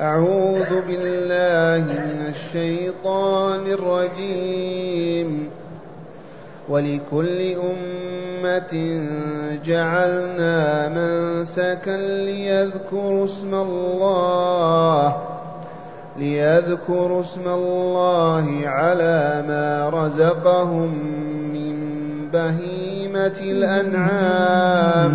أعوذ بالله من الشيطان الرجيم. ولكل أمة جعلنا منسكا ليذكروا اسم الله على ما رزقهم من بهيمة الأنعام،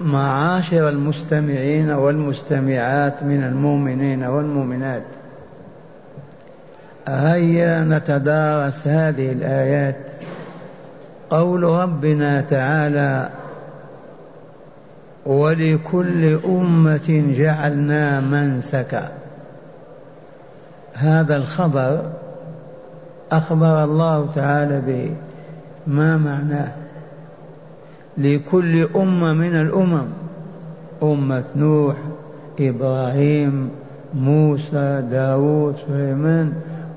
معاشر المستمعين والمستمعات من المؤمنين والمؤمنات، هيا نتدارس هذه الآيات. قول ربنا تعالى: ولكل أمة جعلنا منسكا. هذا الخبر أخبر الله تعالى به. ما معناه؟ لكل أمة من الأمم، أمة نوح، إبراهيم، موسى، داود، سليمان،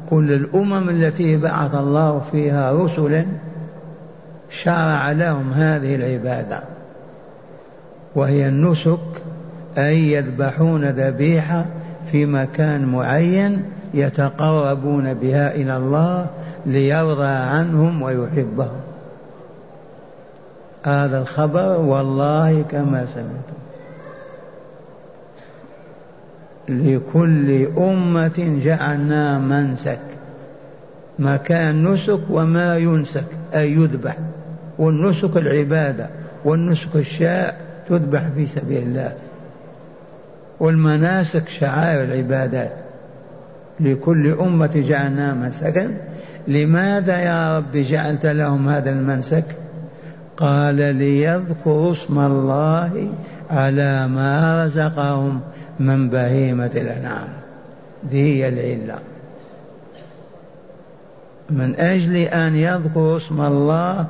كل الأمم التي بعث الله فيها رسلا شرع لهم هذه العبادة، وهي النسك، أي يذبحون ذبيحة في مكان معين يتقربون بها إلى الله ليرضى عنهم ويحبهم. هذا الخبر والله كما سمعتم، لكل أمة جعلنا منسك، مكان نسك وما ينسك أي يذبح، والنسك العبادة، والنسك الشاء تذبح في سبيل الله، والمناسك شعائر العبادات. لكل أمة جعلنا منسكا. لماذا يا رب جعلت لهم هذا المنسك؟ قال: ليذكروا اسم الله على ما رزقهم من بهيمة الأنعام. ذي العلة، من أجل أن يذكروا اسم الله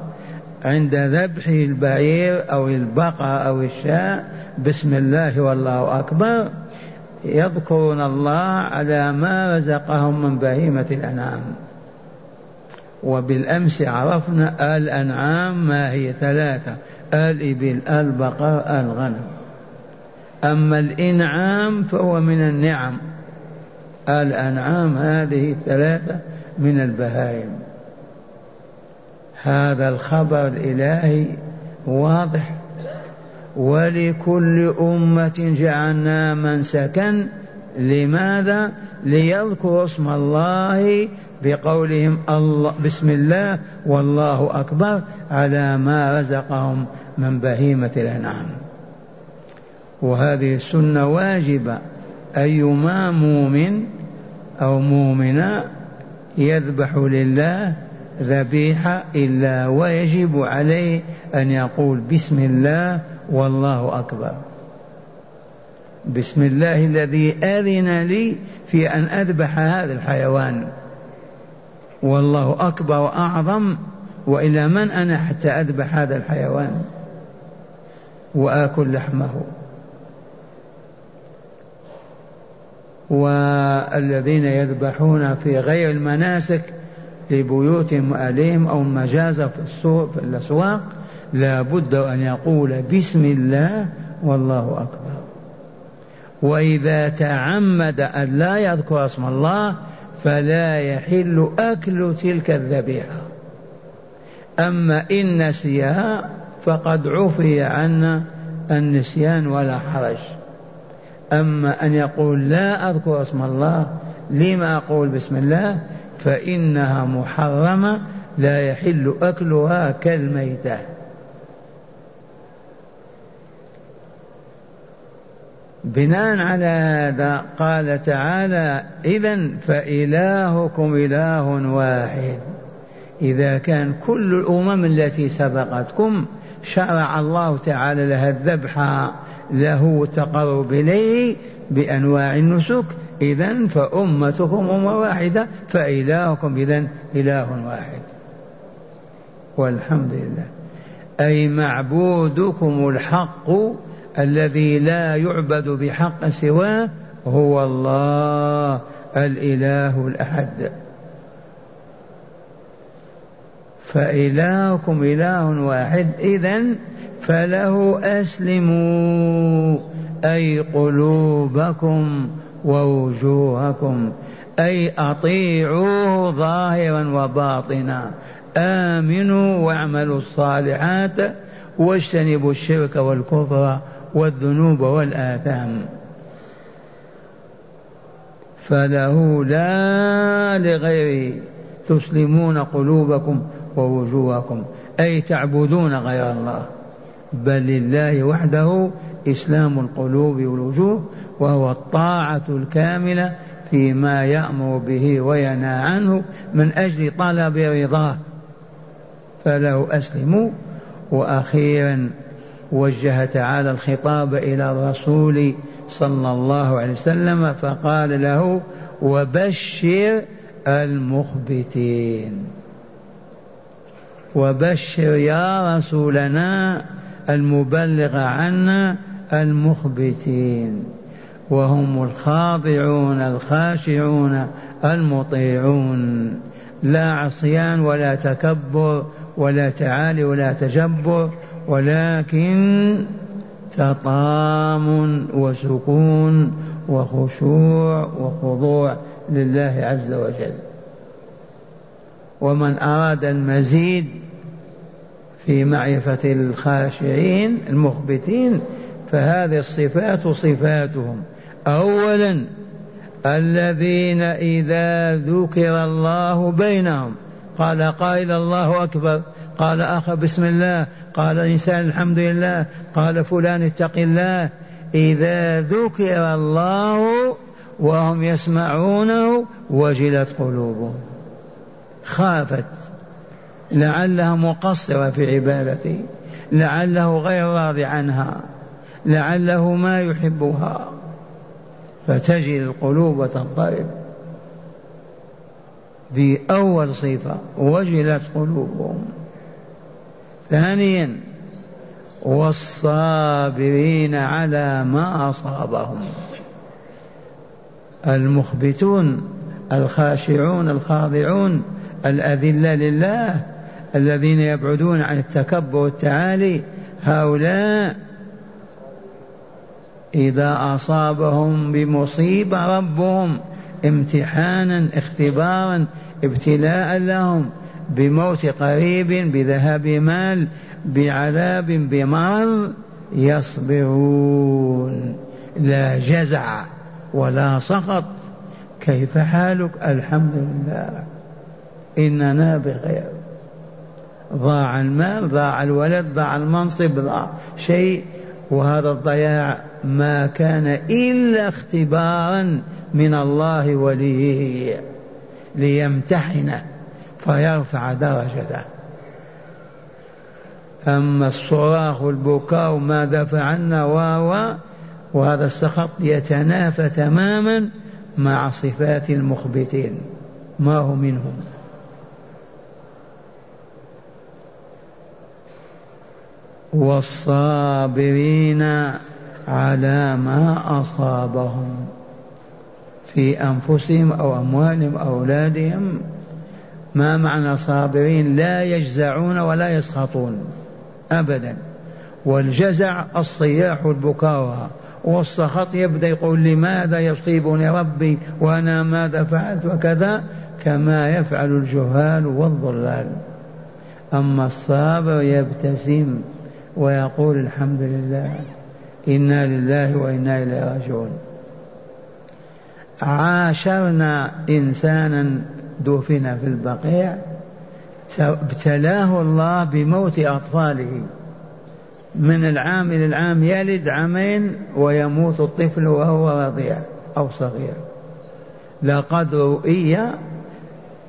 عند ذبح البعير أو البقرة أو الشاة، بسم الله والله أكبر، يذكرون الله على ما رزقهم من بهيمة الأنعام. وبالأمس عرفنا الأنعام ما هي؟ 3: الإبل، البقر، الغنم. أما الإنعام فهو من النعم. الأنعام هذه 3 من البهائم. هذا الخبر الإلهي واضح. ولكل أمة جعلنا منسكا. لماذا؟ ليذكروا اسم الله بقولهم الله، بسم الله والله أكبر، على ما رزقهم من بهيمة الأنعام. وهذه السنة واجبة، أيما مؤمن أو مؤمنة يذبح لله ذبيحة إلا ويجب عليه أن يقول بسم الله والله أكبر. بسم الله الذي أذن لي في أن أذبح هذا الحيوان، والله أكبر وأعظم، وإلى من أنا حتى أذبح هذا الحيوان وآكل لحمه؟ والذين يذبحون في غير المناسك لبيوتهم وآلهم أو مجازا في السوق في الأسواق لا بد أن يقول بسم الله والله أكبر. وإذا تعمد أن لا يذكر اسم الله فلا يحل أكل تلك الذبيحة، أما إن نسيها فقد عفي عنا النسيان ولا حرج. أما أن يقول لا أذكر اسم الله، لما أقول بسم الله؟ فإنها محرمة لا يحل أكلها كالميتة. بناء على هذا قال تعالى: إذن فإلهكم إله واحد. إذا كان كل الأمم التي سبقتكم شرع الله تعالى لها الذبح له تقرب إليه بأنواع النسك، إذن فأمتكم أمة واحدة، فإلهكم إذن إله واحد. والحمد لله. أي معبودكم الحق الذي لا يعبد بحق سواه هو الله الإله الأحد. فإلهكم إله واحد، إذن فله أسلموا، أي قلوبكم ووجوهكم، أي أطيعوه ظاهرا وباطنا، آمنوا واعملوا الصالحات واجتنبوا الشرك والكفر والذنوب والآثام. فله لا لغيره تسلمون قلوبكم ووجوهكم، أي تعبدون غير الله، بل لله وحده إسلام القلوب والوجوه، وهو الطاعة الكاملة فيما يأمر به وينهى عنه من أجل طلب رضاه، فله أسلموا. وأخيرا وجه تعالى الخطاب إلى الرسول صلى الله عليه وسلم فقال له: وبشر المخبتين، وبشر يا رسولنا المبلغ عنا المخبتين، وهم الخاضعون الخاشعون المطيعون، لا عصيان ولا تكبر ولا تعالي ولا تجبر، ولكن تطام وسكون وخشوع وخضوع لله عز وجل. ومن أراد المزيد في معرفة الخاشعين المخبتين فهذه الصفات صفاتهم: أولا الذين إذا ذكر الله بينهم، قال قائل الله أكبر، قال آخر بسم الله، قال الإنسان الحمد لله، قال فلان اتق الله، إذا ذكر الله وهم يسمعونه وجلت قلوبهم، خافت لعلها مقصرة في عبادته، لعله غير راضي عنها، لعله ما يحبها، فتجد القلوب تنقلب. ذي أول صفة، وجلت قلوبهم. ثانيا والصابرين على ما أصابهم. المخبتون الخاشعون الخاضعون الأذلة لله الذين يبعدون عن التكبر والتعالي، هؤلاء إذا أصابهم بمصيبة ربهم امتحانا اختبارا ابتلاء لهم بموت قريب بذهاب مال بعذاب بمرض، يصبرون، لا جزع ولا سخط، كيف حالك؟ الحمد لله إننا بخير، ضاع المال، ضاع الولد، ضاع المنصب، ضاع شيء، وهذا الضياع ما كان إلا اختبارا من الله وليه ليمتحنه فيرفع درجته. أما الصراخ والبكاء ماذا فعلنا وهذا السخط يتنافى تماما مع صفات المخبتين، ما هو منهم. والصابرين على ما أصابهم في أنفسهم أو أموالهم أو أولادهم. ما معنى صابرين؟ لا يجزعون ولا يسخطون أبدا. والجزع الصياح والبكاء، والسخط يبدأ يقول لماذا يصيبني ربي وأنا ماذا فعلت وكذا، كما يفعل الجهال والضلال. أما الصابر يبتسم ويقول الحمد لله، إنا لله وإنا إليه راجعون. عاشرنا إنسانا دفن في البقيع، ابتلاه الله بموت أطفاله، من العام إلى العام يلد عامين ويموت الطفل وهو رضيع أو صغير. لقد رؤي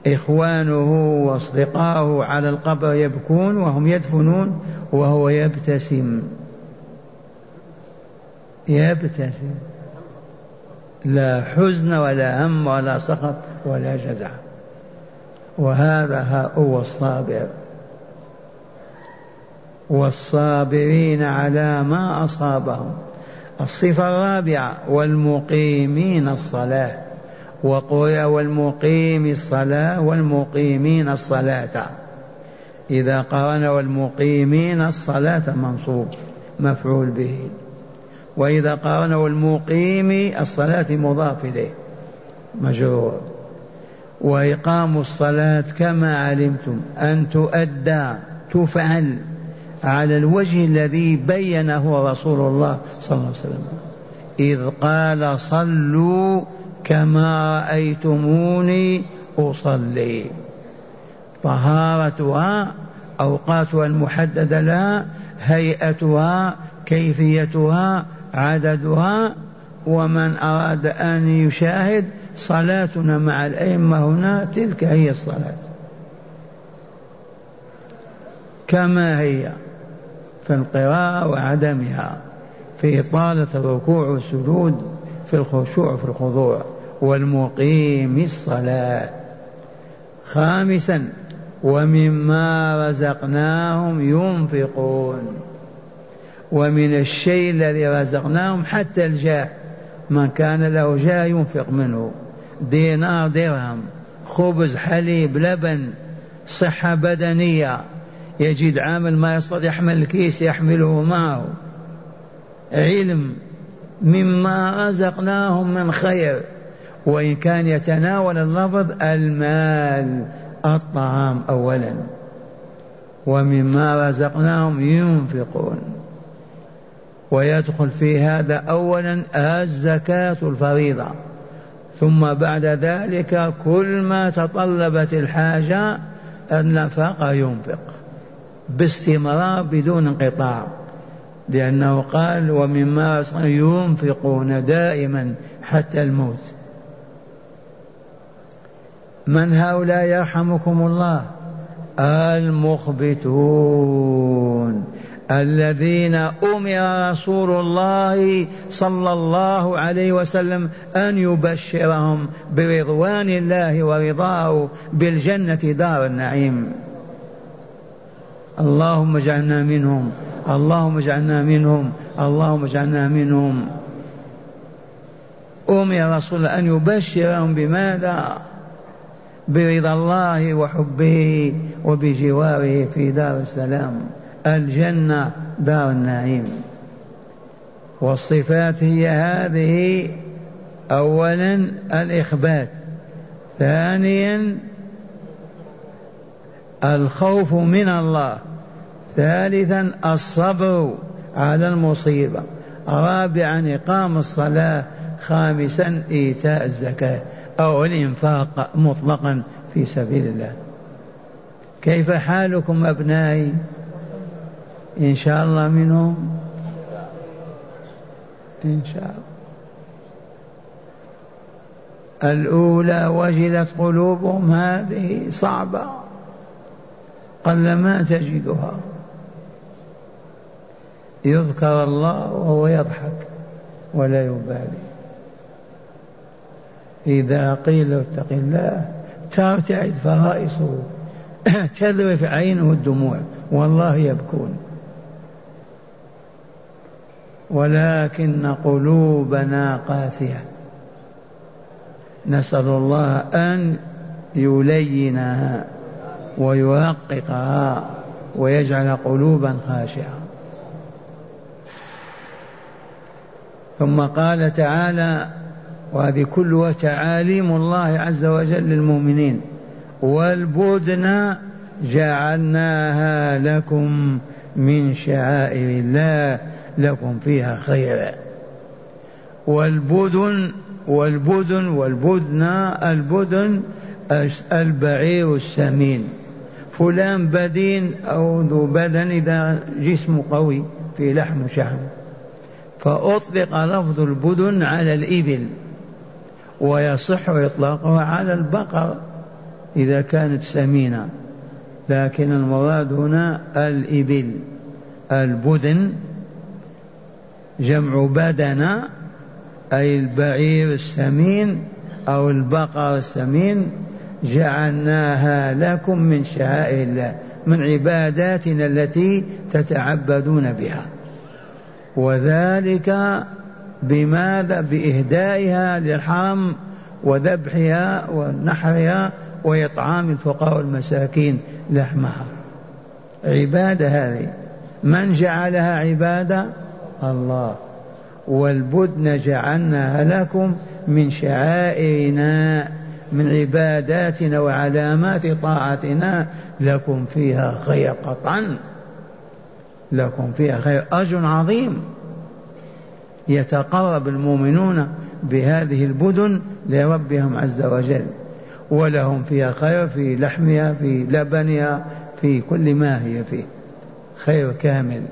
إخوانه وأصدقائه على القبر يبكون وهم يدفنون وهو يبتسم، يبتسم، لا حزن ولا هم ولا سخط ولا جزع. وهذا هو الصابر. والصابرين على ما أصابهم. الصفة الرابعة والمقيمين الصلاة، وقرئ والمقيم الصلاة والمقيمين الصلاة، إذا قرأنا والمقيمين الصلاة منصوب مفعول به، وإذا قرأنا والمقيم الصلاة مضاف إليه مجرور. وإقام الصلاة كما علمتم أن تؤدى تفعل على الوجه الذي بينه رسول الله صلى الله عليه وسلم، إذ قال صلوا كما رأيتموني أصلي. طهارتها، أوقاتها المحددة لها، هيئتها، كيفيتها، عددها. ومن أراد أن يشاهد صلاتنا مع الأئمة هنا، تلك هي الصلاة كما هي في القراءة وعدمها، في إطالة الركوع والسجود، في الخشوع في الخضوع. والمقيم الصلاة. خامسا ومما رزقناهم ينفقون، ومن الشيء الذي رزقناهم حتى الجاه، من كان له جاه ينفق منه، دينار، درهم، خبز، حليب، لبن، صحة بدنية، يجد عامل ما يستطيع يحمل الكيس يحمله معه، علم، مما رزقناهم من خير. وإن كان يتناول اللفظ المال، الطعام أولا. ومما رزقناهم ينفقون، ويدخل في هذا أولا الزكاة الفريضة، ثم بعد ذلك كل ما تطلبت الحاجة النفقة ينفق باستمرار بدون انقطاع، لأنه قال ومما ينفقون دائما حتى الموت. من هؤلاء يرحمكم الله؟ المخبتون الذين أمر رسول الله صلى الله عليه وسلم أن يبشرهم برضوان الله ورضاه بالجنة دار النعيم. اللهم اجعلنا منهم، اللهم اجعلنا منهم، اللهم اجعلنا منهم. أمر رسول أن يبشرهم بماذا؟ برضا الله وحبه وبجواره في دار السلام، الجنة دار النعيم. والصفات هي هذه: أولا الإخبات، ثانيا الخوف من الله، ثالثا الصبر على المصيبة، رابعا إقام الصلاة، خامسا إيتاء الزكاة أو الإنفاق مطلقا في سبيل الله. كيف حالكم أبنائي؟ إن شاء الله منهم، إن شاء الله. الأولى وجلت قلوبهم، هذه صعبة قل ما تجدها، يذكر الله وهو يضحك ولا يبالي. إذا قيل له اتق الله ترتعد فرائصه تذرف عينه الدموع والله يبكون. ولكن قلوبنا قاسية، نسأل الله أن يلينها ويرققها ويجعل قلوبا خاشعة. ثم قال تعالى، وهذه كلها تعاليم الله عز وجل للمؤمنين، والبدن جعلناها لكم من شعائر الله لكم فيها خيرا. والبدن البدن البعير السمين، فلان بدين أو ذو بدن إذا جسم قوي في لحم شحم، فأطلق لفظ البدن على الإبل، ويصح إطلاقه على البقر إذا كانت سمينة، لكن المراد هنا الإبل. البدن جمع بدن، أي البعير السمين أو البقر السمين. جعلناها لكم من شعائر الله، من عباداتنا التي تتعبدون بها، وذلك بماذا؟ بإهدائها للحرم وذبحها ونحرها وإطعام الفقراء والمساكين لحمها. عبادة هذه، من جعلها عبادة؟ الله. والبدن جعلناها لكم من شعائرنا، من عباداتنا وعلامات طاعتنا لكم فيها خير، قطعا لكم فيها خير، أجر عظيم. يتقرب المؤمنون بهذه البدن لربهم عز وجل، ولهم فيها خير في لحمها في لبنها في كل ما هي فيه، خير كامل.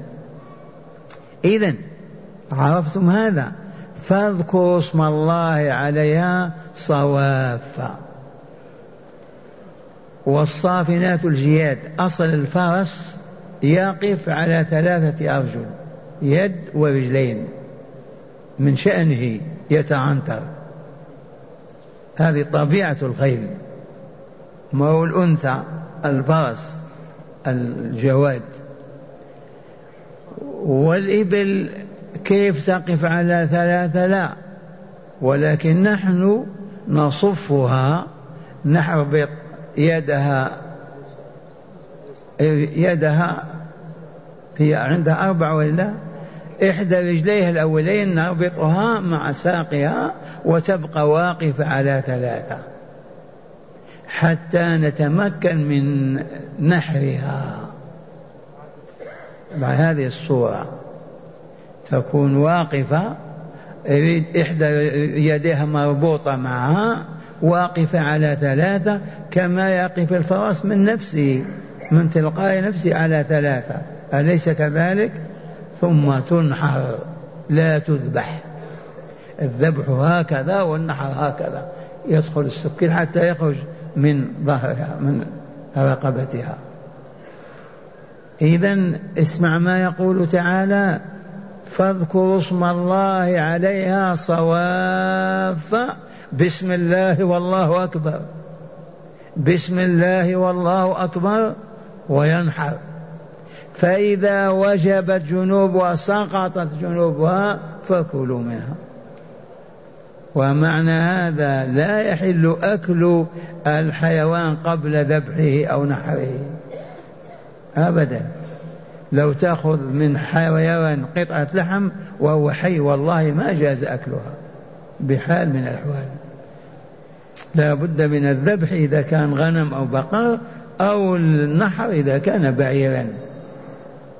إذن عرفتم هذا، فاذكروا اسم الله عليها صواف. والصافنات الجياد، أصل الفرس يقف على 3 أرجل، يد ورجلين، من شأنه يتعنتر، هذه طبيعة الخيل. ما هو الأنثى الفرس الجواد. والإبل كيف تقف على 3؟ لا، ولكن نحن نصفها، نحربط يدها هي عندها 4 ولا، إحدى رجليها الأولين نربطها مع ساقها وتبقى واقفة على 3 حتى نتمكن من نحرها. بهذه الصورة تكون واقفة، إحدى يديها مربوطة معها، واقفة على 3 كما يقف الفرس من نفسه، من تلقاء نفسه على 3، أليس كذلك؟ ثم تنحر، لا تذبح. الذبح هكذا والنحر هكذا، يدخل السكين حتى يخرج من ظهرها من رقبتها. إذن اسمع ما يقول تعالى، فاذكروا اسم الله عليها صواف، بسم الله والله أكبر، بسم الله والله أكبر، وينحر. فإذا وجبت جنوبها سقطت جنوبها فكلوا منها. ومعنى هذا لا يحل أكل الحيوان قبل ذبحه أو نحره أبدا. لو تأخذ من حيوان قطعة لحم وهو حي والله ما جاز أكلها بحال من الأحوال، لا بد من الذبح إذا كان غنم أو بقر، أو النحر إذا كان بعيرا.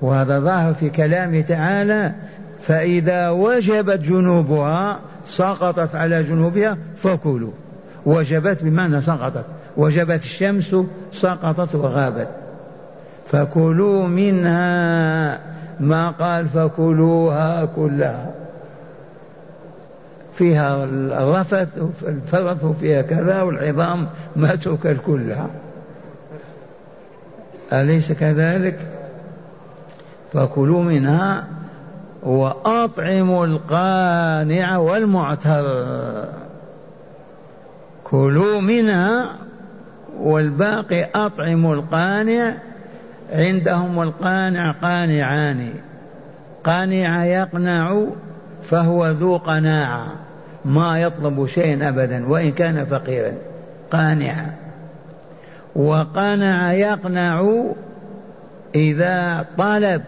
وهذا ظاهر في كلامه تعالى، فإذا وجبت جنوبها سقطت على جنوبها فكلوا. وجبت بمعنى سقطت، وجبت الشمس سقطت وغابت، فكلوا منها، ما قال فكلوها كلها، فيها الرفث الفرث وفيها كذا والعظام ما تؤكل كلها، أليس كذلك؟ فكلوا منها وأطعموا القانع والمعتر، كلوا منها والباقي أطعموا القانع. عندهم القانع قانعان، قانع يقنع فهو ذو قناعة ما يطلب شيئا أبدا وإن كان فقيرا، قانع. وقنع يقنع إذا طلب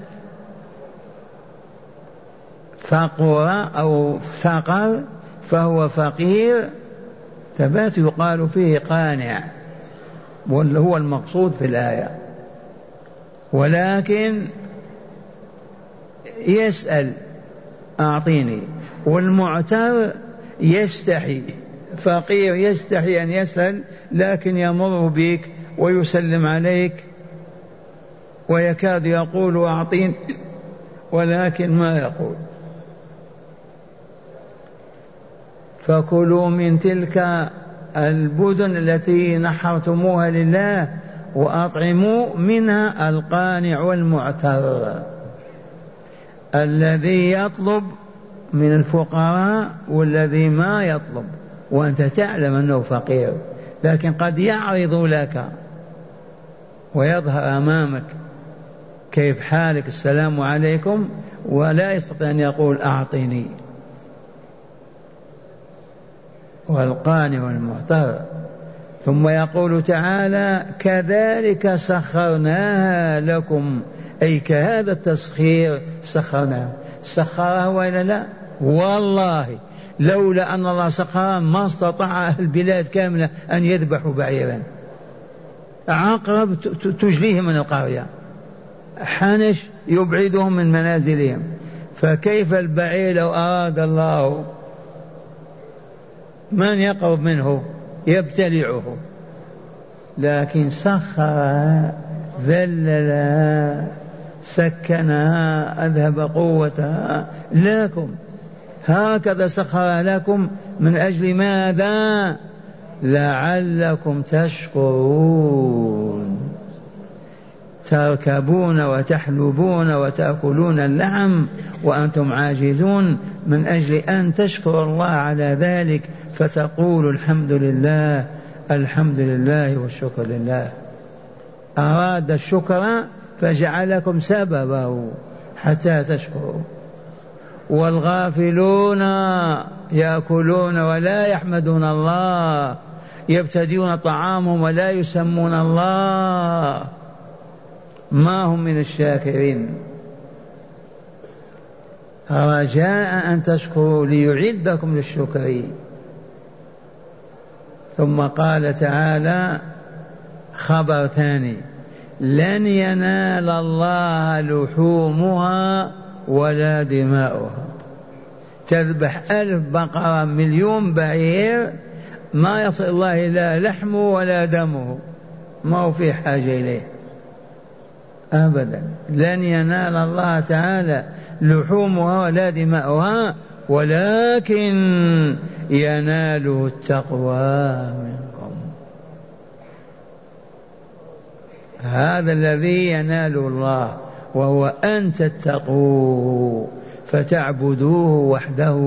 فقر أو ثقر فهو فقير، ثبات يقال فيه قانع واللي هو المقصود في الآية. ولكن يسأل أعطيني. والمعتر يستحي، فقير يستحي أن يسأل لكن يمر بك ويسلم عليك ويكاد يقول أعطيني ولكن ما يقول. فكلوا من تلك البدن التي نحرتموها لله وأطعموا منها القانع والمعتر الذي يطلب من الفقراء والذي ما يطلب وأنت تعلم أنه فقير، لكن قد يعرض لك ويظهر أمامك كيف حالك السلام عليكم ولا يستطيع أن يقول أعطني. والقانع والمعتر. ثم يقول تعالى كذلك سخرناها لكم، أي كهذا التسخير سخرناها. سخرها وإلا لا؟ والله لولا أن الله سخرها ما استطاع أهل البلاد كاملة أن يذبحوا بعيرا، عقرب تجليهم من القرية، حنش يبعدهم من منازلهم، فكيف البعير لو أراد الله من يقرب منه يبتلعه. لكن سخرها، ذللها، سكنها، أذهب قوتها لكم. هكذا سخرها لكم من أجل ماذا؟ لعلكم تشكرون، تركبون وتحلبون وتأكلون اللحم وأنتم عاجزون، من أجل أن تشكر الله على ذلك فتقول الحمد لله الحمد لله والشكر لله. أراد الشكر فجعلكم سببه حتى تشكروا. والغافلون يأكلون ولا يحمدون الله، يبتدئون طعامهم ولا يسمون الله، ما هم من الشاكرين. رجاء أن تشكروا ليعدكم للشكر. ثم قال تعالى خبر ثاني لن ينال الله لحومها ولا دماؤها. تذبح 1000 بقرة، 1,000,000 بعير، ما يصل الله إلى لحمه ولا دمه، ما هو في حاجة إليه أبدا. لن ينال الله تعالى لحومها ولا دماؤها ولكن يناله التقوى منكم. هذا الذي يناله الله وهو أن تتقوه فتعبدوه وحده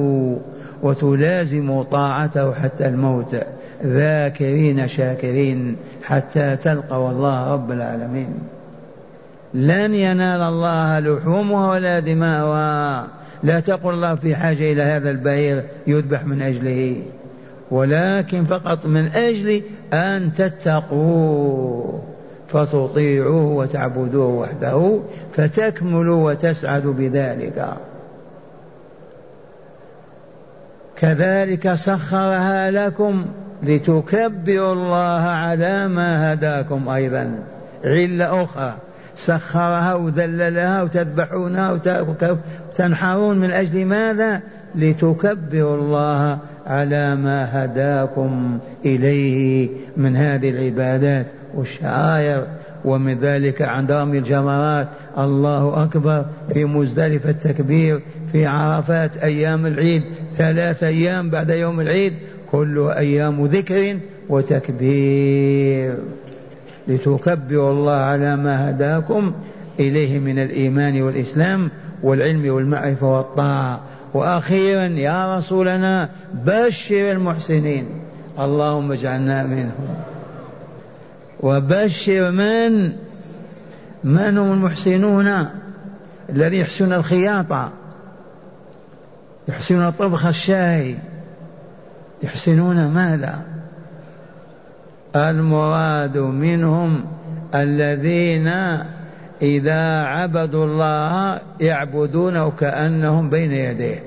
وتلازموا طاعته حتى الموت، ذاكرين شاكرين حتى تلقوا الله رب العالمين. لن ينال الله لحومها ولا دماؤها، لا تقل الله في حاجة إلى هذا البعير يذبح من أجله، ولكن فقط من أجل أن تتقوه فتطيعوه وتعبدوه وحده فتكملوا وتسعدوا بذلك. كذلك سخرها لكم لتكبروا الله على ما هداكم. أيضا علة أخرى، سخرها وذللها وتذبحونها وتنحرون من أجل ماذا؟ لتكبروا الله على ما هداكم إليه من هذه العبادات والشعائر، ومن ذلك عند رمي الجمرات الله أكبر، في مزدلفة التكبير، في عرفات أيام العيد 3 أيام بعد يوم العيد، كلها أيام ذكر وتكبير. لتكبروا الله على ما هداكم إليه من الإيمان والإسلام والعلم والمعرفة والطاعة. وأخيرا يا رسولنا بشر المحسنين، اللهم اجعلنا منهم. وبشر من هم المحسنون؟ الذي يحسن الخياطة، يحسنون طبخ الشاي، يحسنون ماذا؟ المراد منهم الذين إذا عبدوا الله يعبدونه كأنهم بين يديه،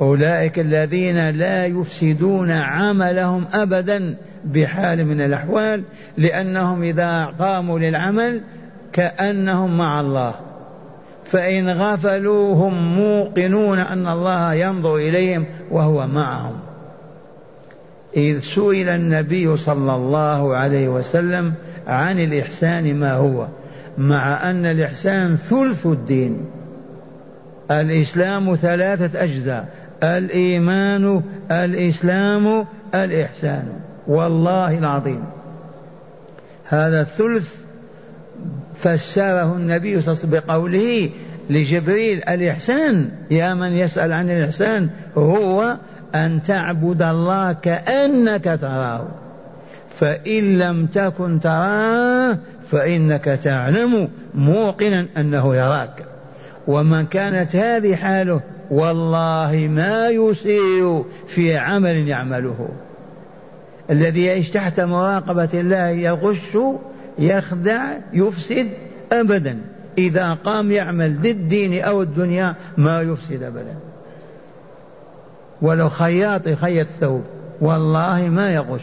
أولئك الذين لا يفسدون عملهم أبدا بحال من الأحوال، لأنهم إذا قاموا للعمل كأنهم مع الله، فإن غفلوا هم موقنون أن الله ينظر إليهم وهو معهم. إذ سئل النبي صلى الله عليه وسلم عن الإحسان ما هو، مع أن الإحسان ثلث الدين. الإسلام ثلاثة أجزاء: الإيمان، الإسلام، الإحسان. والله العظيم هذا الثلث فسره النبي صلى الله عليه وسلم بقوله لجبريل: الإحسان يا من يسأل عن الإحسان هو أن تعبد الله كأنك تراه، فإن لم تكن تراه فإنك تعلم موقنا أنه يراك. ومن كانت هذه حاله والله ما يسيء في عمل يعمله. الذي يعيش تحت مراقبة الله يغش، يخدع، يفسد أبدا. إذا قام يعمل للدين أو الدنيا ما يفسد أبدا. ولو خياط يخيط ثوب والله ما يغش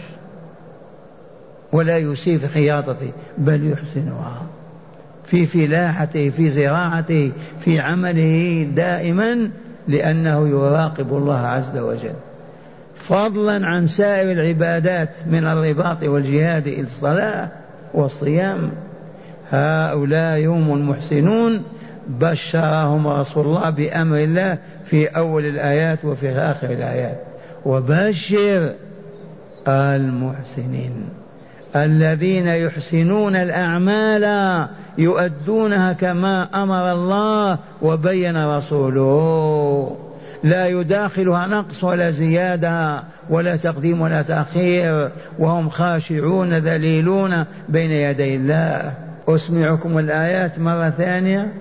ولا يسيء في خياطته، بل يحسنها في فلاحته، في زراعته، في عمله دائما، لأنه يراقب الله عز وجل. فضلا عن سائر العبادات من الرباط والجهاد إلى الصلاة والصيام. هؤلاء يوم المحسنون بشرهم رسول الله بأمر الله في أول الآيات وفي آخر الآيات: وبشر المحسنين الذين يحسنون الأعمال يؤدونها كما أمر الله وبين رسوله، لا يداخلها نقص ولا زيادة ولا تقديم ولا تأخير، وهم خاشعون ذليلون بين يدي الله. أسمعكم الآيات مرة ثانية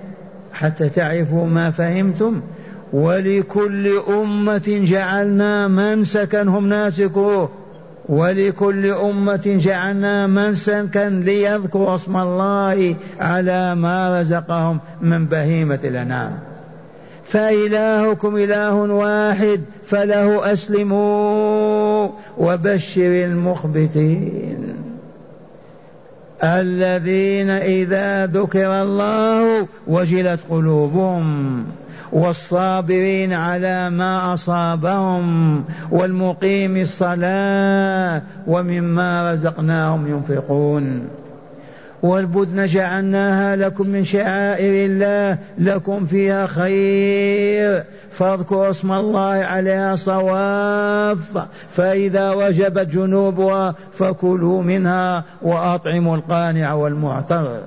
حتى تعرفوا ما فهمتم. ولكل أمة جعلنا منسكا هم ناسكوه، ولكل أمة جعلنا منسكا ليذكروا اسم الله على ما رزقهم من بهيمة الأنعام. فإلهكم إله واحد فله أسلموا. وبشر المخبتين الذين إذا ذكر الله وجلت قلوبهم، والصابرين على ما أصابهم، والمقيم الصلاة ومما رزقناهم ينفقون. والبدن جعلناها لكم من شعائر الله لكم فيها خير، فاذكروا اسم الله عليها صواف، فإذا وجبت جنوبها فكلوا منها وأطعموا القانع والمعتر.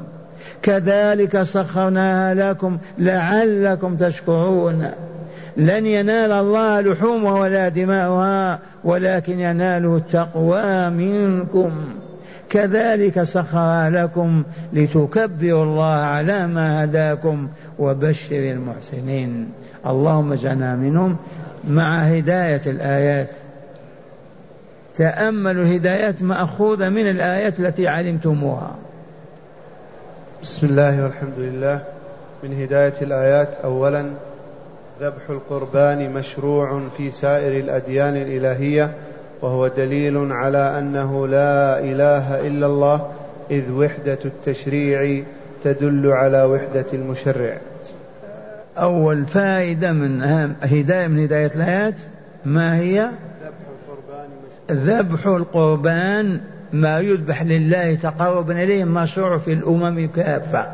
كذلك سخرناها لكم لعلكم تشكرون. لن ينال الله لحومها ولا دماؤها، ولكن يناله التقوى منكم. كذلك سخرها لكم لتكبروا الله على ما هداكم. وبشر المحسنين، اللهم اجعلنا منهم. مع هداية الآيات تأملوا الهدايات مأخوذة من الآيات التي علمتموها. بسم الله والحمد لله. من هداية الآيات: أولا، ذبح القربان مشروع في سائر الأديان الإلهية، وهو دليل على أنه لا إله إلا الله، إذ وحدة التشريع تدل على وحدة المشرع. أول فائدة من هداية من هداية الآيات ما هي؟ ذبح القربان، ما يذبح لله تقربا إليه، مشروع في الأمم كافة.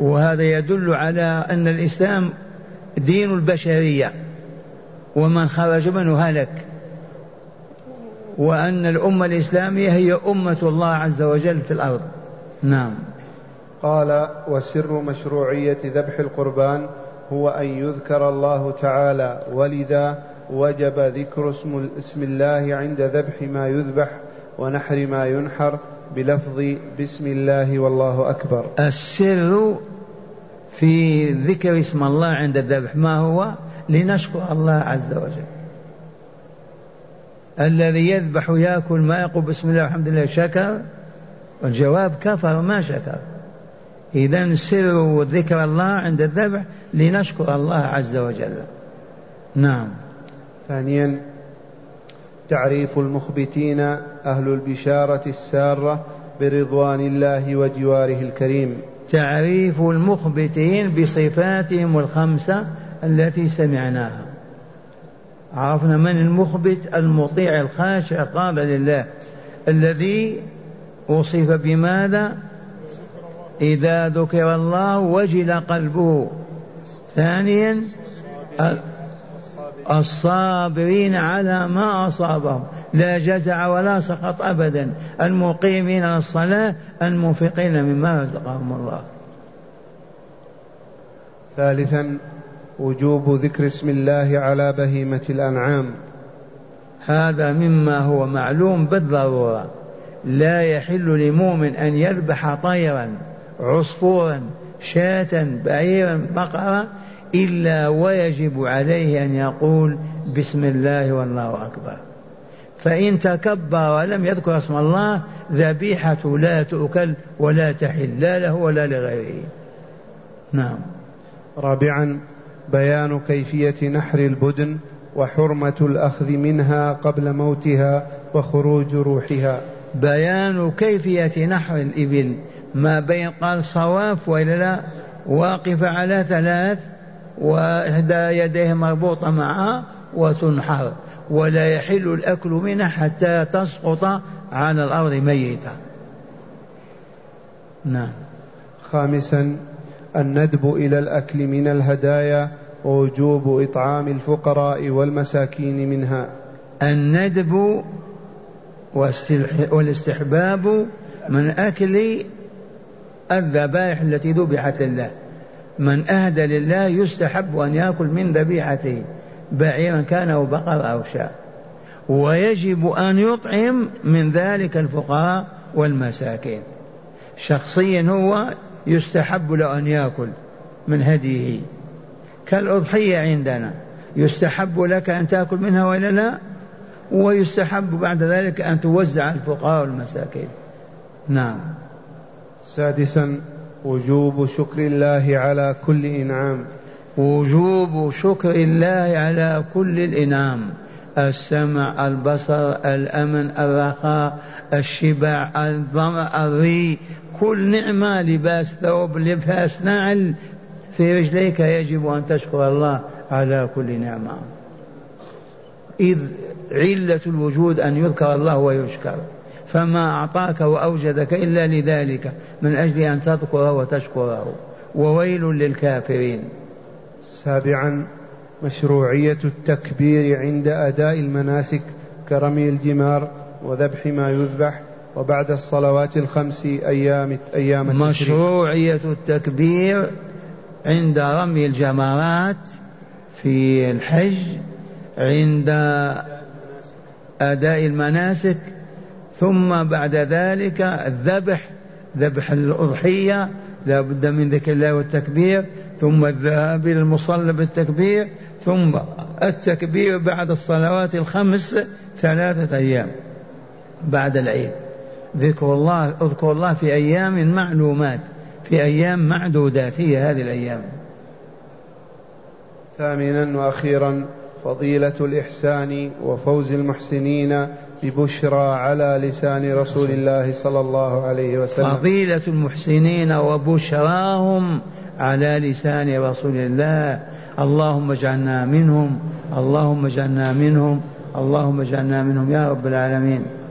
وهذا يدل على أن الإسلام دين البشرية، ومن خرج منه هلك، وأن الأمة الإسلامية هي أمة الله عز وجل في الأرض. نعم. قال: وسر مشروعية ذبح القربان هو أن يذكر الله تعالى، ولذا وجب ذكر اسم الله عند ذبح ما يذبح ونحر ما ينحر بلفظ بسم الله والله أكبر. السر في ذكر اسم الله عند الذبح ما هو؟ لنشكر الله عز وجل. الذي يذبح يأكل ما يقول بسم الله والحمد لله شكر، والجواب كفر ما شكر. إذن سر ذكر الله عند الذبح لنشكر الله عز وجل. نعم. ثانيا تعريف المخبتين أهل البشارة السارة برضوان الله وجواره الكريم. تعريف المخبتين بصفاتهم الخمسة التي سمعناها. عرفنا من المخبت؟ المطيع الخاشع القابل لله، الذي وصف بماذا؟ إذا ذكر الله وجل قلبه. ثانيا الصابرين على ما أصابهم، لا جزع ولا سخط أبدا، المقيمين للصلاة، المنفقين مما رزقهم الله. ثالثا وجوب ذكر اسم الله على بهيمة الأنعام. هذا مما هو معلوم بالضرورة، لا يحل لمؤمن أن يذبح طيرا، عصفورا، شاة، بعيرا، بقرة إلا ويجب عليه أن يقول بسم الله والله أكبر. فإن تكبر ولم يذكر اسم الله ذبيحة لا تؤكل ولا تحل، لا له ولا لغيره. نعم. رابعا بيان كيفية نحر البدن وحرمة الأخذ منها قبل موتها وخروج روحها. بيان كيفية نحر الإبل، ما بين قال صواف وإلا لا، واقف على ثلاث وإحدى يديه مربوطة معها وتنحر، ولا يحل الأكل منها حتى تسقط على الأرض ميتة. نعم. خامسا الندب إلى الأكل من الهدايا ووجوب إطعام الفقراء والمساكين منها. الندب والاستحباب من أكل الذبائح التي ذبحت لله. من أهدى لله يستحب أن يأكل من ذبيحته، بعيرا كان أو بقر أو شاء، ويجب أن يطعم من ذلك الفقراء والمساكين. شخصيا هو يستحب له أن يأكل من هديه، كالأضحية عندنا يستحب لك أن تأكل منها ولا لا، ويستحب بعد ذلك أن توزع الفقراء والمساكين. نعم. سادسا وجوب شكر الله على كل إنعام. وجوب شكر الله على كل الإنعام: السمع، البصر، الأمن، الرخاء، الشبع، الظمأ، الري، كل نعمة، لباس ثوب، لباس نعل في رجليك، يجب أن تشكر الله على كل نعمة، إذ علة الوجود أن يذكر الله ويشكر، فما أعطاك وأوجدك إلا لذلك، من أجل أن تذكره وتشكره. وويل للكافرين. سابعا مشروعية التكبير عند أداء المناسك كرمي الجمار وذبح ما يذبح وبعد الصلوات الخمس أيام التشريق. مشروعية التكبير عند رمي الجمرات في الحج، عند أداء المناسك، ثم بعد ذلك الذبح، ذبح الأضحية لا بد من ذكر الله والتكبير، ثم الذهاب إلى المصلى بالتكبير، ثم التكبير بعد الصلوات الخمس 3 أيام بعد العيد. اذكر الله في أيام معلومات، في أيام معدودات هي هذه الأيام. ثامنا وأخيرا فضيلة الإحسان وفوز المحسنين ببشرى على لسان رسول الله صلى الله عليه وسلم. فضيلة المحسنين وبشراهم على لسان رسول الله. اللهم اجعلنا منهم، اللهم اجعلنا منهم، اللهم اجعلنا منهم يا رب العالمين.